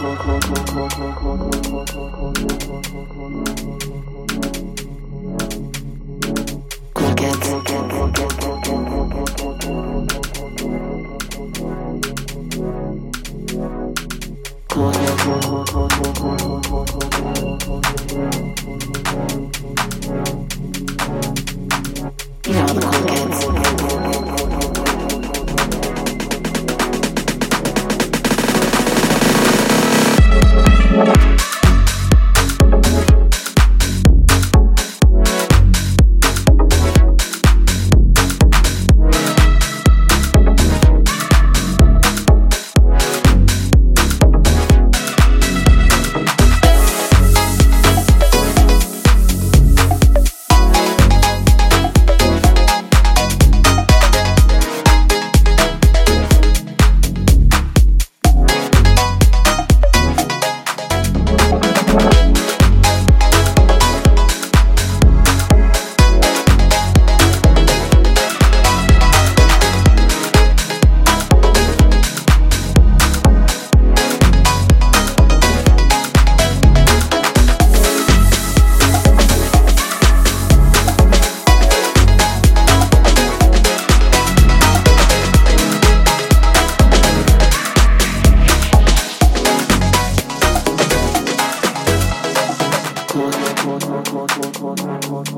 Look at